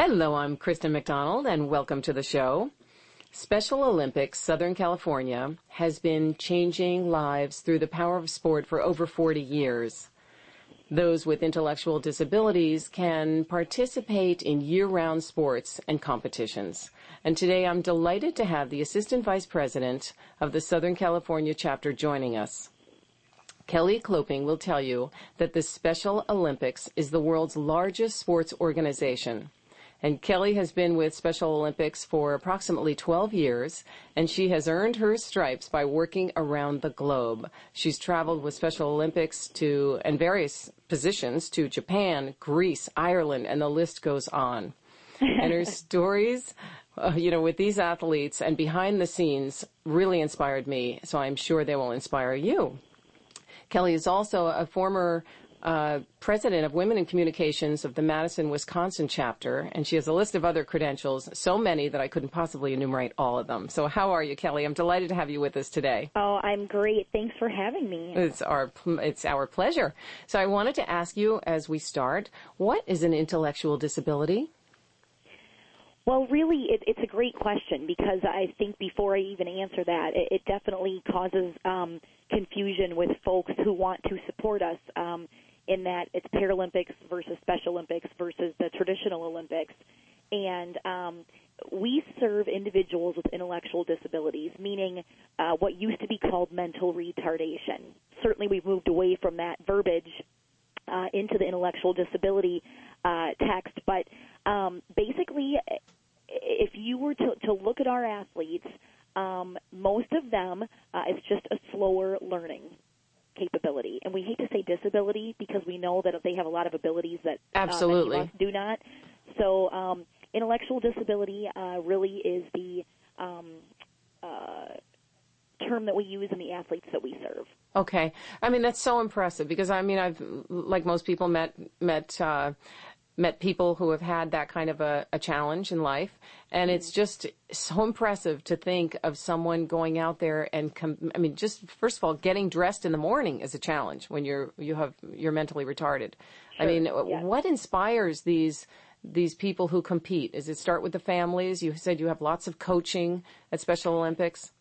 Hello, I'm Kristen McDonald, and welcome to the show. Special Olympics Southern California has been changing lives through the power of sport for over 40 years. Those with intellectual disabilities can participate in year-round sports and competitions. And today I'm delighted to have the Assistant Vice President of the Southern California chapter joining us. Kelly Kloping will tell you that the Special Olympics is the world's largest sports organization. And Kelly has been with Special Olympics for approximately 12 years, and she has earned her stripes by working around the globe. She's traveled with Special Olympics and various positions to Japan, Greece, Ireland, and the list goes on. And her stories, with these athletes and behind the scenes really inspired me, so I'm sure they will inspire you. Kelly is also a former president of Women in Communications of the Madison, Wisconsin chapter, and she has a list of other credentials, so many that I couldn't possibly enumerate all of them. So how are you, Kelly? I'm delighted to have you with us today. Oh, I'm great. Thanks for having me. It's our pleasure. So I wanted to ask you as we start, what is an intellectual disability? Well, really, it's a great question because I think before I even answer that, it definitely causes confusion with folks who want to support us in that it's Paralympics versus Special Olympics versus the traditional Olympics. And we serve individuals with intellectual disabilities, meaning what used to be called mental retardation. Certainly we've moved away from that verbiage into the intellectual disability text, but basically, if you were to look at our athletes, most of them, it's just a slower learning capability. And we hate to say disability because we know that they have a lot of abilities that many of us do not. So intellectual disability really is the term that we use in the athletes that we serve. Okay. I mean, that's so impressive because, I've, like most people, met people who have had that kind of a challenge in life. And it's just so impressive to think of someone going out there and, just first of all, getting dressed in the morning is a challenge when you're mentally retarded. Sure. What inspires these people who compete? Does it start with the families? You said you have lots of coaching at Special Olympics.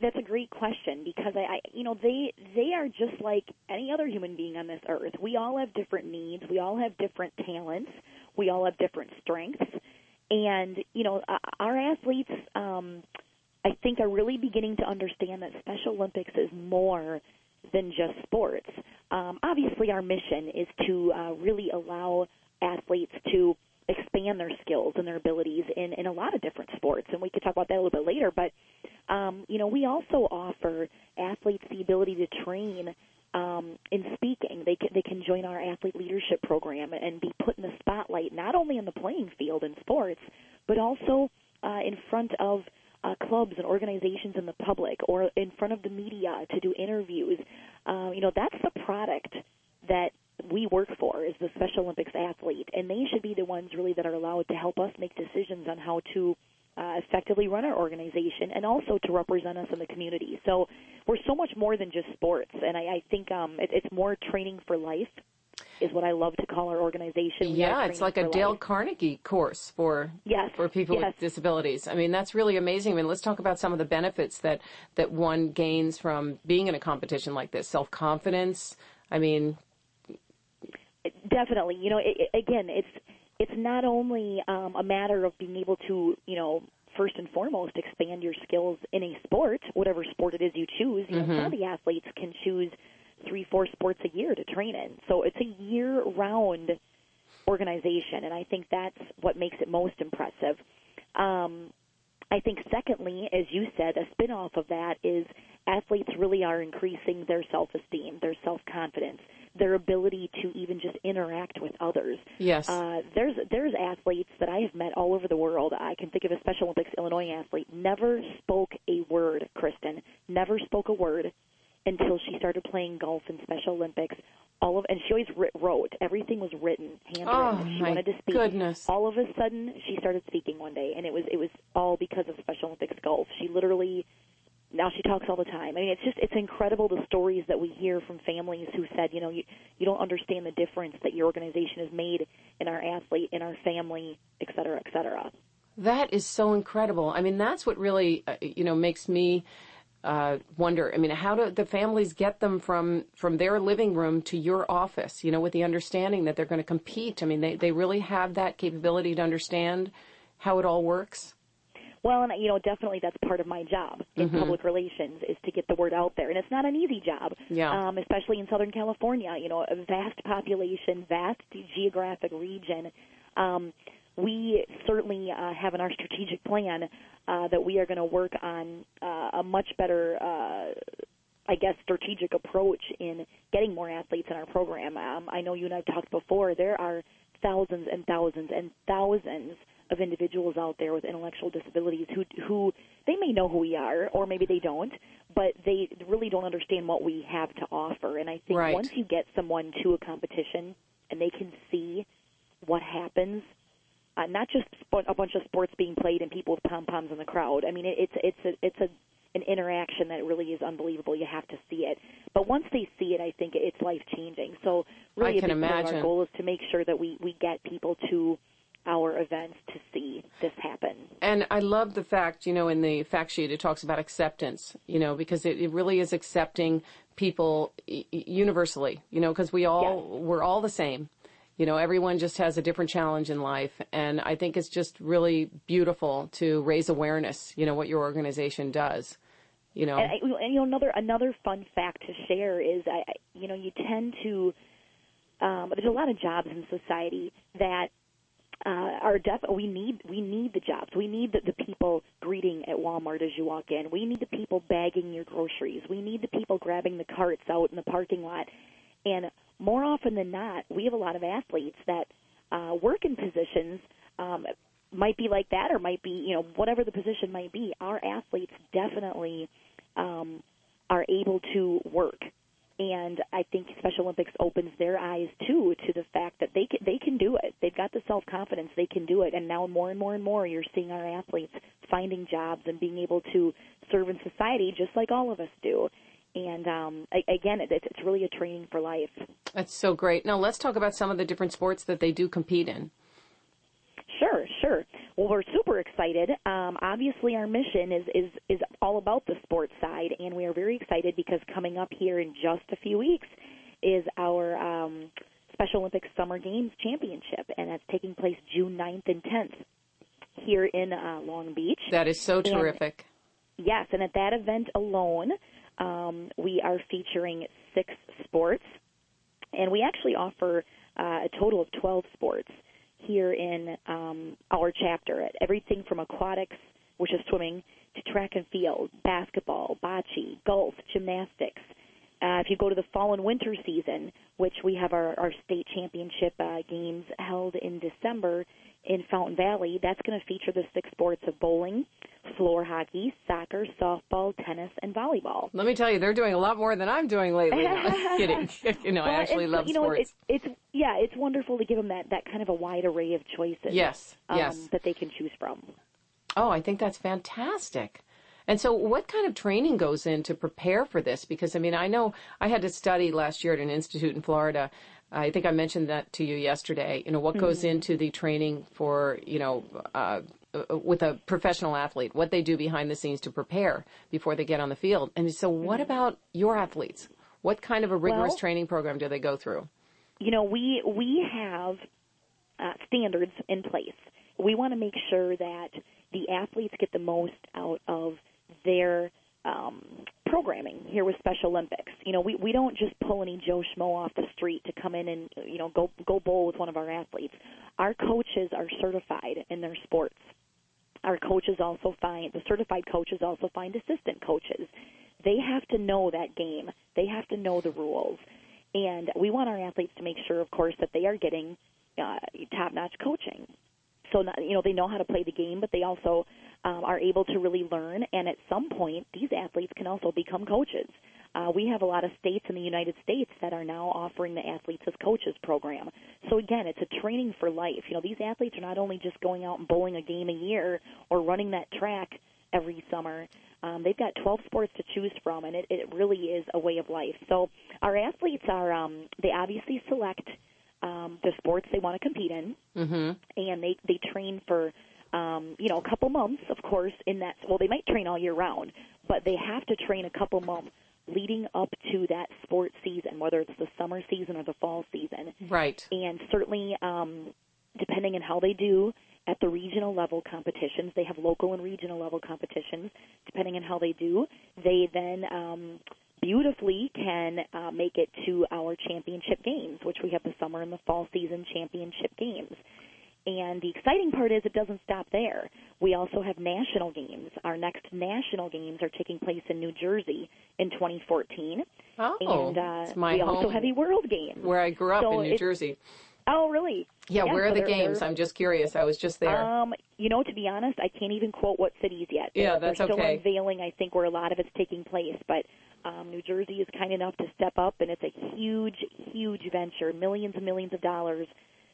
That's a great question because they are just like any other human being on this earth. We all have different needs. We all have different talents. We all have different strengths. And, our athletes, I think, are really beginning to understand that Special Olympics is more than just sports. Obviously, our mission is to really allow athletes to expand their skills and their abilities in a lot of different sports. And we could talk about that a little bit later. But, we also offer athletes the ability to train in speaking. They can join our athlete leadership program and be put in the spotlight, not only in the playing field in sports, but also in front of clubs and organizations in the public or in front of the media to do interviews. That's the product that we work for is the Special Olympics athlete, and they should be the ones really that are allowed to help us make decisions on how to effectively run our organization and also to represent us in the community. So we're so much more than just sports, and I think it's more training for life is what I love to call our organization. Yeah, it's like a Dale Carnegie course for people with disabilities. That's really amazing. Let's talk about some of the benefits that one gains from being in a competition like this. Self-confidence, Definitely. It's not only a matter of being able to, first and foremost, expand your skills in a sport, whatever sport it is you choose. Some of the athletes can choose 3-4 sports a year to train in. So it's a year-round organization, and I think that's what makes it most impressive. I think, secondly, as you said, a spin-off of that is athletes really are increasing their self-esteem, their self-confidence, their ability to even just interact with others. Yes. There's athletes that I have met all over the world. I can think of a Special Olympics Illinois athlete, never spoke a word, Kristen, never spoke a word until she started playing golf in Special Olympics. And she always wrote. Everything was written, handwritten. She wanted to speak. Goodness. All of a sudden, she started speaking one day, and it was all because of Special Olympics golf. She literally now she talks all the time. I mean, it's incredible the stories that we hear from families who said, you know, you don't understand the difference that your organization has made in our athlete, in our family, et cetera, et cetera. That is so incredible. I mean, that's what really, makes me wonder. I mean, how do the families get them from their living room to your office, with the understanding that they're going to compete? I mean, they really have that capability to understand how it all works? Well, and, definitely that's part of my job in public relations is to get the word out there. And it's not an easy job, especially in Southern California, a vast population, vast geographic region. We certainly have in our strategic plan that we are going to work on a much better, strategic approach in getting more athletes in our program. I know you and I have talked before. There are thousands and thousands and thousands of individuals out there with intellectual disabilities who they may know who we are or maybe they don't, but they really don't understand what we have to offer. And I think once you get someone to a competition and they can see what happens, not just a bunch of sports being played and people with pom-poms in the crowd. I mean, it's an interaction that really is unbelievable. You have to see it. But once they see it, I think it's life-changing. So really our goal is to make sure that we get people to our events to see this happen. And I love the fact, in the fact sheet it talks about acceptance, because it really is accepting people universally, because we're all the same. Everyone just has a different challenge in life. And I think it's just really beautiful to raise awareness, what your organization does, And another fun fact to share is, you tend to, there's a lot of jobs in society that are we need the jobs. We need the people greeting at Walmart as you walk in. We need the people bagging your groceries. We need the people grabbing the carts out in the parking lot. And more often than not, we have a lot of athletes that work in positions might be like that or might be, whatever the position might be. Our athletes definitely are able to work. And I think Special Olympics opens their eyes, too, to the fact that they can do it. They've got the self-confidence. They can do it. And now more and more and more you're seeing our athletes finding jobs and being able to serve in society just like all of us do. And, again, it's really a training for life. That's so great. Now, let's talk about some of the different sports that they do compete in. Sure. Well, we're super excited. Obviously, our mission is all about the sports side, and we are very excited because coming up here in just a few weeks is our Special Olympics Summer Games Championship, and that's taking place June 9th and 10th here in Long Beach. That is so terrific. And, yes, and at that event alone, we are featuring 6 sports, and we actually offer a total of 12 sports here in our chapter, everything from aquatics, which is swimming, to track and field, basketball, bocce, golf, gymnastics. If you go to the fall and winter season, which we have our state championship games held in December in Fountain Valley, that's going to feature the 6 sports of bowling, floor hockey, soccer, softball, tennis, and volleyball. Let me tell you, they're doing a lot more than I'm doing lately. I'm just kidding. I actually love sports. It's wonderful to give them that kind of a wide array of choices. Yes. That they can choose from. Oh, I think that's fantastic. And so what kind of training goes in to prepare for this? Because, I know I had to study last year at an institute in Florida. I think I mentioned that to you yesterday. What goes into the training for, with a professional athlete, what they do behind the scenes to prepare before they get on the field. And so what about your athletes? What kind of a rigorous training program do they go through? We have standards in place. We want to make sure that the athletes get the most out of their programming here with Special Olympics. We don't just pull any Joe Schmo off the street to come in and, go bowl with one of our athletes. Our coaches are certified in their sports. Our coaches also the certified coaches also find assistant coaches. They have to know that game. They have to know the rules. And we want our athletes to make sure, of course, that they are getting top-notch coaching. So, they know how to play the game, but they also are able to really learn. And at some point, these athletes can also become coaches. We have a lot of states in the United States that are now offering the Athletes as Coaches program. So, again, it's a training for life. These athletes are not only just going out and bowling a game a year or running that track every summer. They've got 12 sports to choose from, and it really is a way of life. So our athletes are, they obviously select the sports they want to compete in, and they train for, a couple months, of course, in that. Well, they might train all year round, but they have to train a couple months leading up to that sports season, whether it's the summer season or the fall season. Right. And certainly, depending on how they do, at the regional level competitions, they have local and regional level competitions. Depending on how they do, they then beautifully can make it to our championship games, which we have the summer and the fall season championship games. And the exciting part is it doesn't stop there. We also have national games. Our next national games are taking place in New Jersey in 2014. Oh, and it's my home. We also have a world game. Where I grew up in New Jersey. Oh, really? Yeah, where are the games? I'm just curious. I was just there. To be honest, I can't even quote what cities yet. Yeah, that's okay. They're still unveiling, I think, where a lot of it's taking place. But New Jersey is kind enough to step up, and it's a huge, huge venture, millions and millions of dollars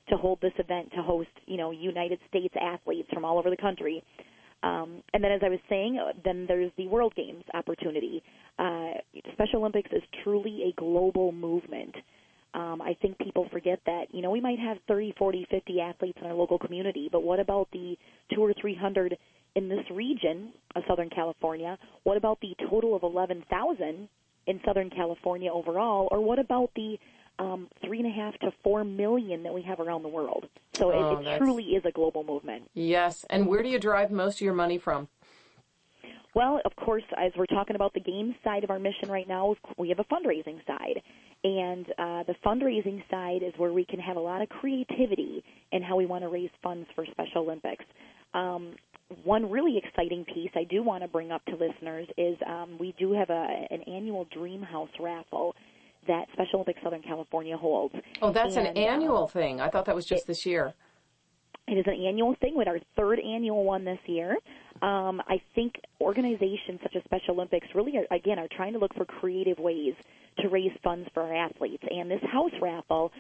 to hold this event, to host, United States athletes from all over the country. And then, as I was saying, then there's the World Games opportunity. Special Olympics is truly a global movement. I think people forget that, we might have 30, 40, 50 athletes in our local community, but what about the 200 or 300 in this region of Southern California? What about the total of 11,000 in Southern California overall? Or what about the 3.5 to 4 million that we have around the world? So it truly is a global movement. Yes. And where do you derive most of your money from? Well, of course, as we're talking about the games side of our mission right now, we have a fundraising side. And the fundraising side is where we can have a lot of creativity in how we want to raise funds for Special Olympics. One really exciting piece I do want to bring up to listeners is we do have an annual Dream House raffle that Special Olympics Southern California holds. Oh, that's an annual thing. I thought that was just this year. It is an annual thing with our third annual one this year. I think organizations such as Special Olympics really, are trying to look for creative ways to raise funds for our athletes. And this house raffle,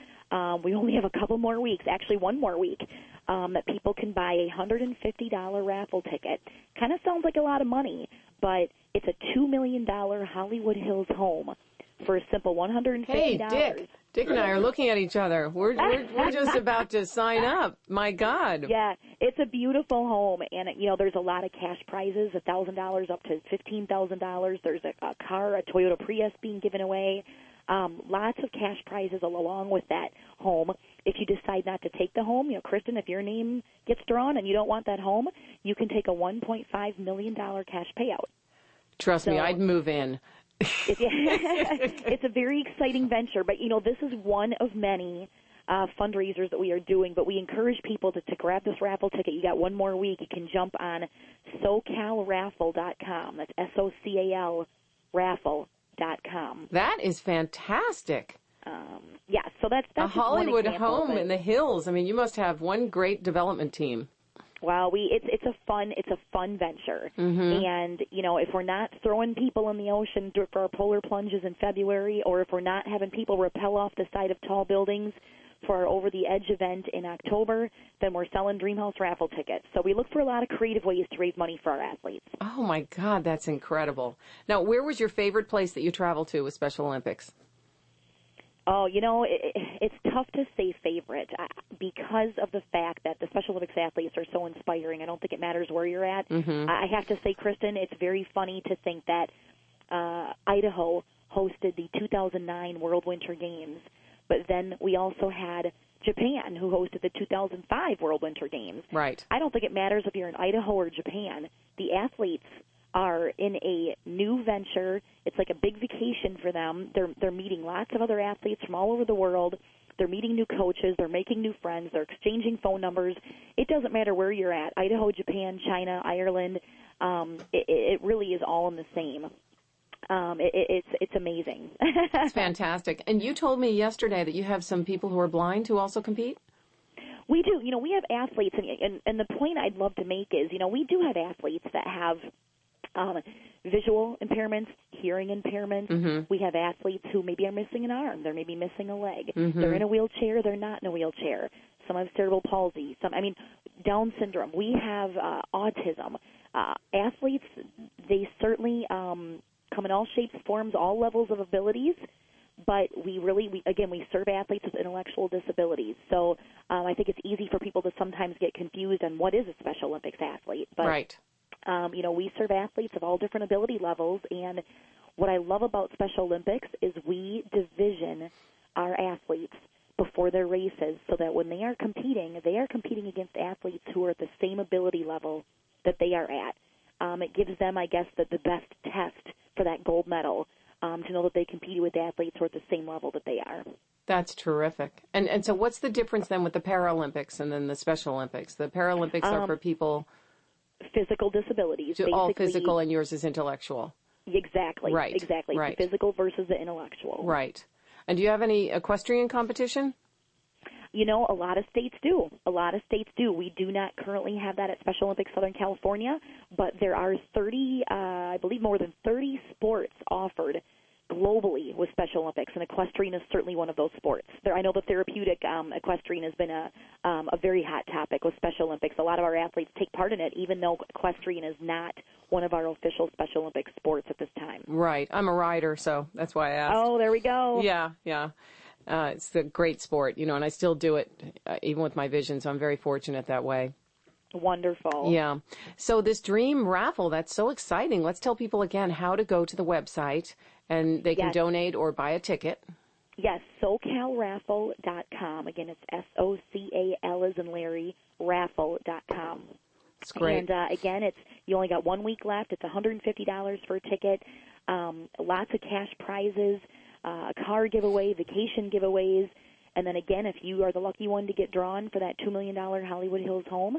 we only have a couple more weeks, actually one more week, that people can buy a $150 raffle ticket. Kind of sounds like a lot of money, but it's a $2 million Hollywood Hills home for a simple $150. Hey, Dick and I are looking at each other. We're just about to sign up. My God. Yeah, it's a beautiful home, and there's a lot of cash prizes, $1,000 up to $15,000. There's a car, a Toyota Prius, being given away. Lots of cash prizes along with that home. If you decide not to take the home, Kristen, if your name gets drawn and you don't want that home, you can take a $1.5 million cash payout. Trust me, I'd move in. It's a very exciting venture, but this is one of many fundraisers that we are doing, but we encourage people to grab this raffle ticket. You got one more week. You can jump on socalraffle.com. That's SOCAL raffle.com. That is fantastic. Yeah, so that's a Hollywood home in the hills. I mean, you must have one great development team. Wow, it's a fun venture, and if we're not throwing people in the ocean for our polar plunges in February, or if we're not having people rappel off the side of tall buildings for our Over the Edge event in October, then we're selling Dreamhouse raffle tickets. So we look for a lot of creative ways to raise money for our athletes. Oh my God, that's incredible! Now, where was your favorite place that you traveled to with Special Olympics? Oh, it's tough to say favorite because of the fact that the Special Olympics athletes are so inspiring. I don't think it matters where you're at. I have to say, Kristen, it's very funny to think that Idaho hosted the 2009 World Winter Games, but then we also had Japan, who hosted the 2005 World Winter Games. Right. I don't think it matters if you're in Idaho or Japan. The athletes are in a new venture. It's like a big vacation for them. They're meeting lots of other athletes from all over the world. They're meeting new coaches. They're making new friends. They're exchanging phone numbers. It doesn't matter where you're at, Idaho, Japan, China, Ireland. It really is all in the same. It's amazing. It's fantastic. And you told me yesterday that you have some people who are blind who also compete? We do. We have athletes, and the point I'd love to make is, we do have athletes that have visual impairments, hearing impairments. We have athletes who maybe are missing an arm. They're maybe missing a leg. They're in a wheelchair. They're not in a wheelchair. Some have cerebral palsy. Some, Down syndrome. We have autism. Athletes They certainly come in all shapes, forms, all levels of abilities, but we serve athletes with intellectual disabilities. So I think it's easy for people to sometimes get confused on what is a Special Olympics athlete. But, right. We serve athletes of all different ability levels, and what I love about Special Olympics is we division our athletes before their races so that when they are competing against athletes who are at the same ability level that they are at. It gives them, I guess, the best test for that gold medal, to know that they competed with athletes who are at the same level that they are. That's terrific. And so what's the difference then with the Paralympics and then the Special Olympics? The Paralympics are for people... Physical disabilities. So all physical, and yours is intellectual. Exactly. Right. Exactly. Right. The physical versus the intellectual. Right. And do you have any equestrian competition? A lot of states do. We do not currently have that at Special Olympics Southern California, but there are 30, I believe more than 30 sports offered globally with Special Olympics, and equestrian is certainly one of those sports. I know the therapeutic equestrian has been a very hot topic with Special Olympics. A lot of our athletes take part in it, even though equestrian is not one of our official Special Olympics sports at this time. Right. I'm a rider, so that's why I asked. Oh, there we go. Yeah. It's a great sport, and I still do it even with my vision, so I'm very fortunate that way. Wonderful. Yeah. So this dream raffle, that's so exciting. Let's tell people again how to go to the website, and they can donate or buy a ticket. Yes, socalraffle.com. Again, it's S-O-C-A-L as in Larry, raffle.com. That's great. And, again, you only got 1 week left. It's $150 for a ticket, lots of cash prizes, a car giveaway, vacation giveaways. And then, again, if you are the lucky one to get drawn for that $2 million Hollywood Hills home,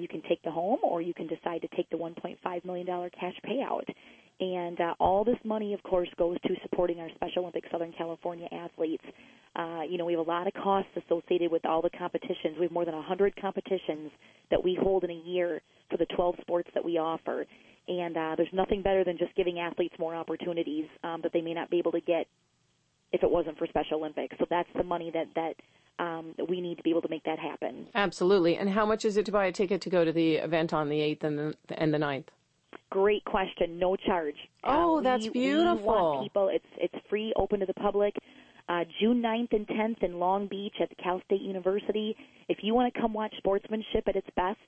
you can take the home, or you can decide to take the $1.5 million cash payout. And all this money, of course, goes to supporting our Special Olympics Southern California athletes. We have a lot of costs associated with all the competitions. We have more than 100 competitions that we hold in a year for the 12 sports that we offer. And there's nothing better than just giving athletes more opportunities that they may not be able to get if it wasn't for Special Olympics. So that's the money that we need to be able to make that happen. Absolutely. And how much is it to buy a ticket to go to the event on the 8th and the 9th? Great question. No charge. That's beautiful. We want people. It's free, open to the public. June 9th and 10th in Long Beach at the Cal State University. If you want to come watch sportsmanship at its best,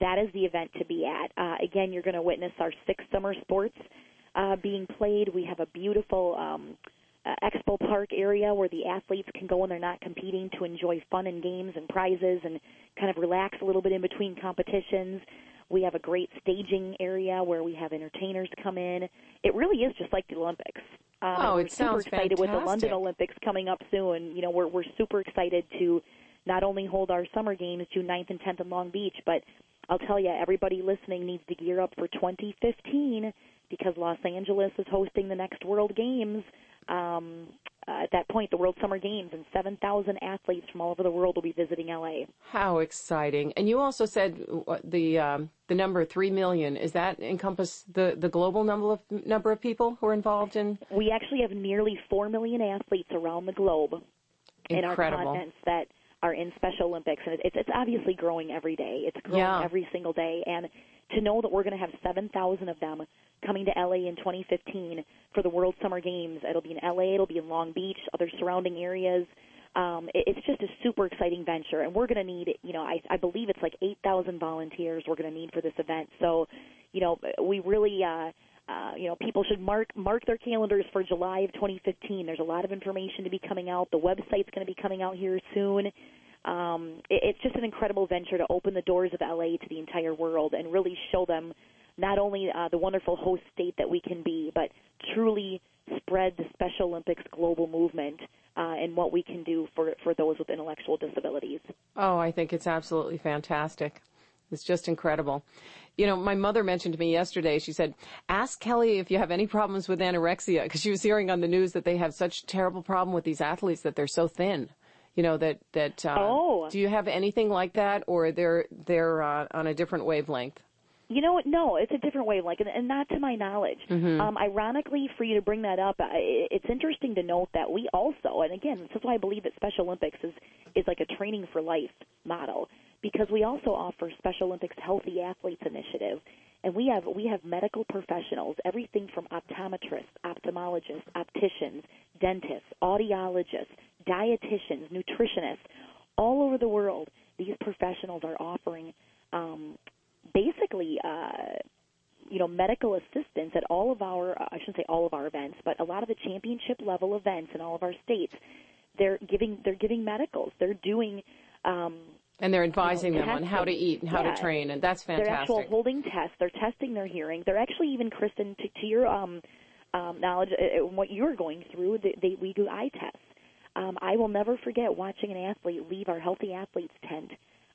that is the event to be at. Again, you're going to witness our 6 summer sports being played. We have a beautiful Expo Park area where the athletes can go when they're not competing to enjoy fun and games and prizes and kind of relax a little bit in between competitions. We have a great staging area where we have entertainers come in. It really is just like the Olympics. It sounds fantastic. We're super excited with the London Olympics coming up soon. We're super excited to not only hold our summer games June 9th and 10th in Long Beach, but I'll tell you, everybody listening needs to gear up for 2015 because Los Angeles is hosting the next World Games. At that point, the World Summer Games, and 7,000 athletes from all over the world will be visiting L.A. How exciting. And you also said the number 3 million. Is that encompass the global number of people who are involved in? We actually have nearly 4 million athletes around the globe. Incredible. In our continents that are in Special Olympics. And it's obviously growing every day. It's growing every single day. And to know that we're going to have 7,000 of them coming to L.A. in 2015 for the World Summer Games. It'll be in L.A., it'll be in Long Beach, other surrounding areas. It's just a super exciting venture, and we're going to need, I believe it's like 8,000 volunteers we're going to need for this event. So, we really, people should mark their calendars for July of 2015. There's a lot of information to be coming out. The website's going to be coming out here soon. It's just an incredible venture to open the doors of L.A. to the entire world and really show them not only the wonderful host state that we can be, but truly spread the Special Olympics global movement and what we can do for those with intellectual disabilities. Oh, I think it's absolutely fantastic. It's just incredible. My mother mentioned to me yesterday, she said, ask Kelly if you have any problems with anorexia, because she was hearing on the news that they have such a terrible problem with these athletes that they're so thin. Do you have anything like that, or they're on a different wavelength? No, it's a different way, and not to my knowledge. Mm-hmm. Ironically, for you to bring that up, it's interesting to note that we also, and again, this is why I believe that Special Olympics is like a training for life model, because we also offer Special Olympics Healthy Athletes Initiative. And we have medical professionals, everything from optometrists, ophthalmologists, opticians, dentists, audiologists, dietitians, nutritionists, all over the world. These professionals are offering basically medical assistance at all of our, I shouldn't say all of our events, but a lot of the championship level events in all of our states. They're giving medicals. They're doing. And they're advising them on how to eat and how to train, and that's fantastic. They're actually holding tests. They're testing their hearing. They're actually even, Kristen, to your knowledge, what you're going through, we do eye tests. I will never forget watching an athlete leave our Healthy Athletes tent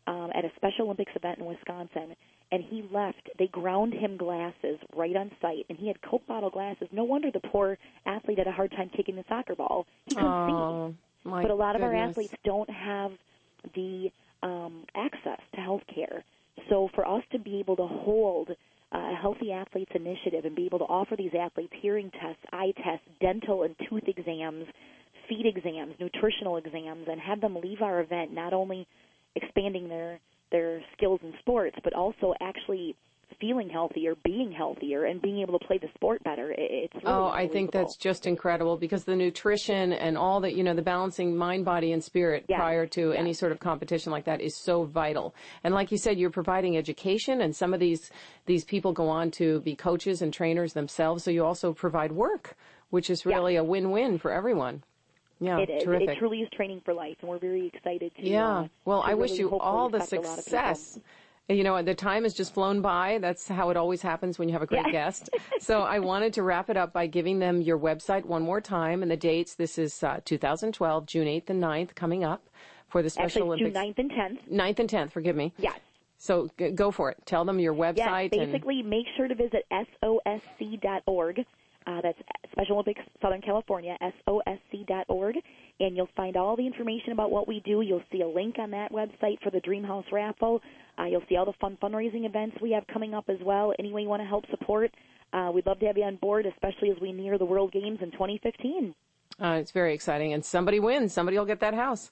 at a Special Olympics event in Wisconsin, and he left. They ground him glasses right on site, and he had Coke bottle glasses. No wonder the poor athlete had a hard time kicking the soccer ball. He couldn't see. But a lot of our athletes don't have the access to health care. So for us to be able to hold a Healthy Athletes Initiative and be able to offer these athletes hearing tests, eye tests, dental and tooth exams, feet exams, nutritional exams, and have them leave our event not only expanding their skills in sports, but also actually feeling healthier, being healthier, and being able to play the sport better. It's really I think that's just incredible, because the nutrition and all that, the balancing mind, body, and spirit prior to any sort of competition like that is so vital. And like you said, you're providing education, and some of these people go on to be coaches and trainers themselves, so you also provide work, which is really a win-win for everyone. Yeah, it is. Terrific. It truly is training for life, and we're very excited to well, I wish you all the success. You know, the time has just flown by. That's how it always happens when you have a great guest. So I wanted to wrap it up by giving them your website one more time and the dates. This is 2012, June 8th and 9th coming up for the Special Olympics. Actually, June 9th and 10th. 9th and 10th, forgive me. Yes. So go for it. Tell them your website. Yes, basically make sure to visit SOSC.org. That's Special Olympics Southern California, SOSC.org, and you'll find all the information about what we do. You'll see a link on that website for the Dream House Raffle. You'll see all the fun fundraising events we have coming up as well. Any way you want to help support, we'd love to have you on board, especially as we near the World Games in 2015. It's very exciting, and somebody wins. Somebody will get that house.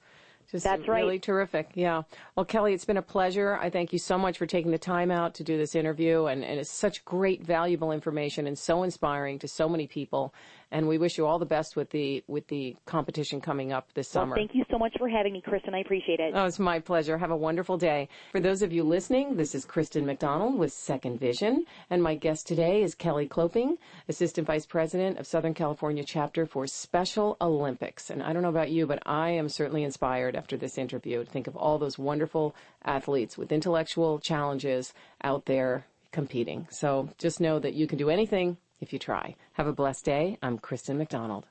That's right. Really terrific. Yeah. Well, Kelly, it's been a pleasure. I thank you so much for taking the time out to do this interview. And it's such great, valuable information and so inspiring to so many people. And we wish you all the best with the competition coming up this summer. Thank you so much for having me, Kristen. I appreciate it. Oh, it's my pleasure. Have a wonderful day. For those of you listening, this is Kristen McDonald with Second Vision. And my guest today is Kelly Kloping, Assistant Vice President of Southern California Chapter for Special Olympics. And I don't know about you, but I am certainly inspired after this interview to think of all those wonderful athletes with intellectual challenges out there competing. So just know that you can do anything if you try. Have a blessed day. I'm Kristen McDonald.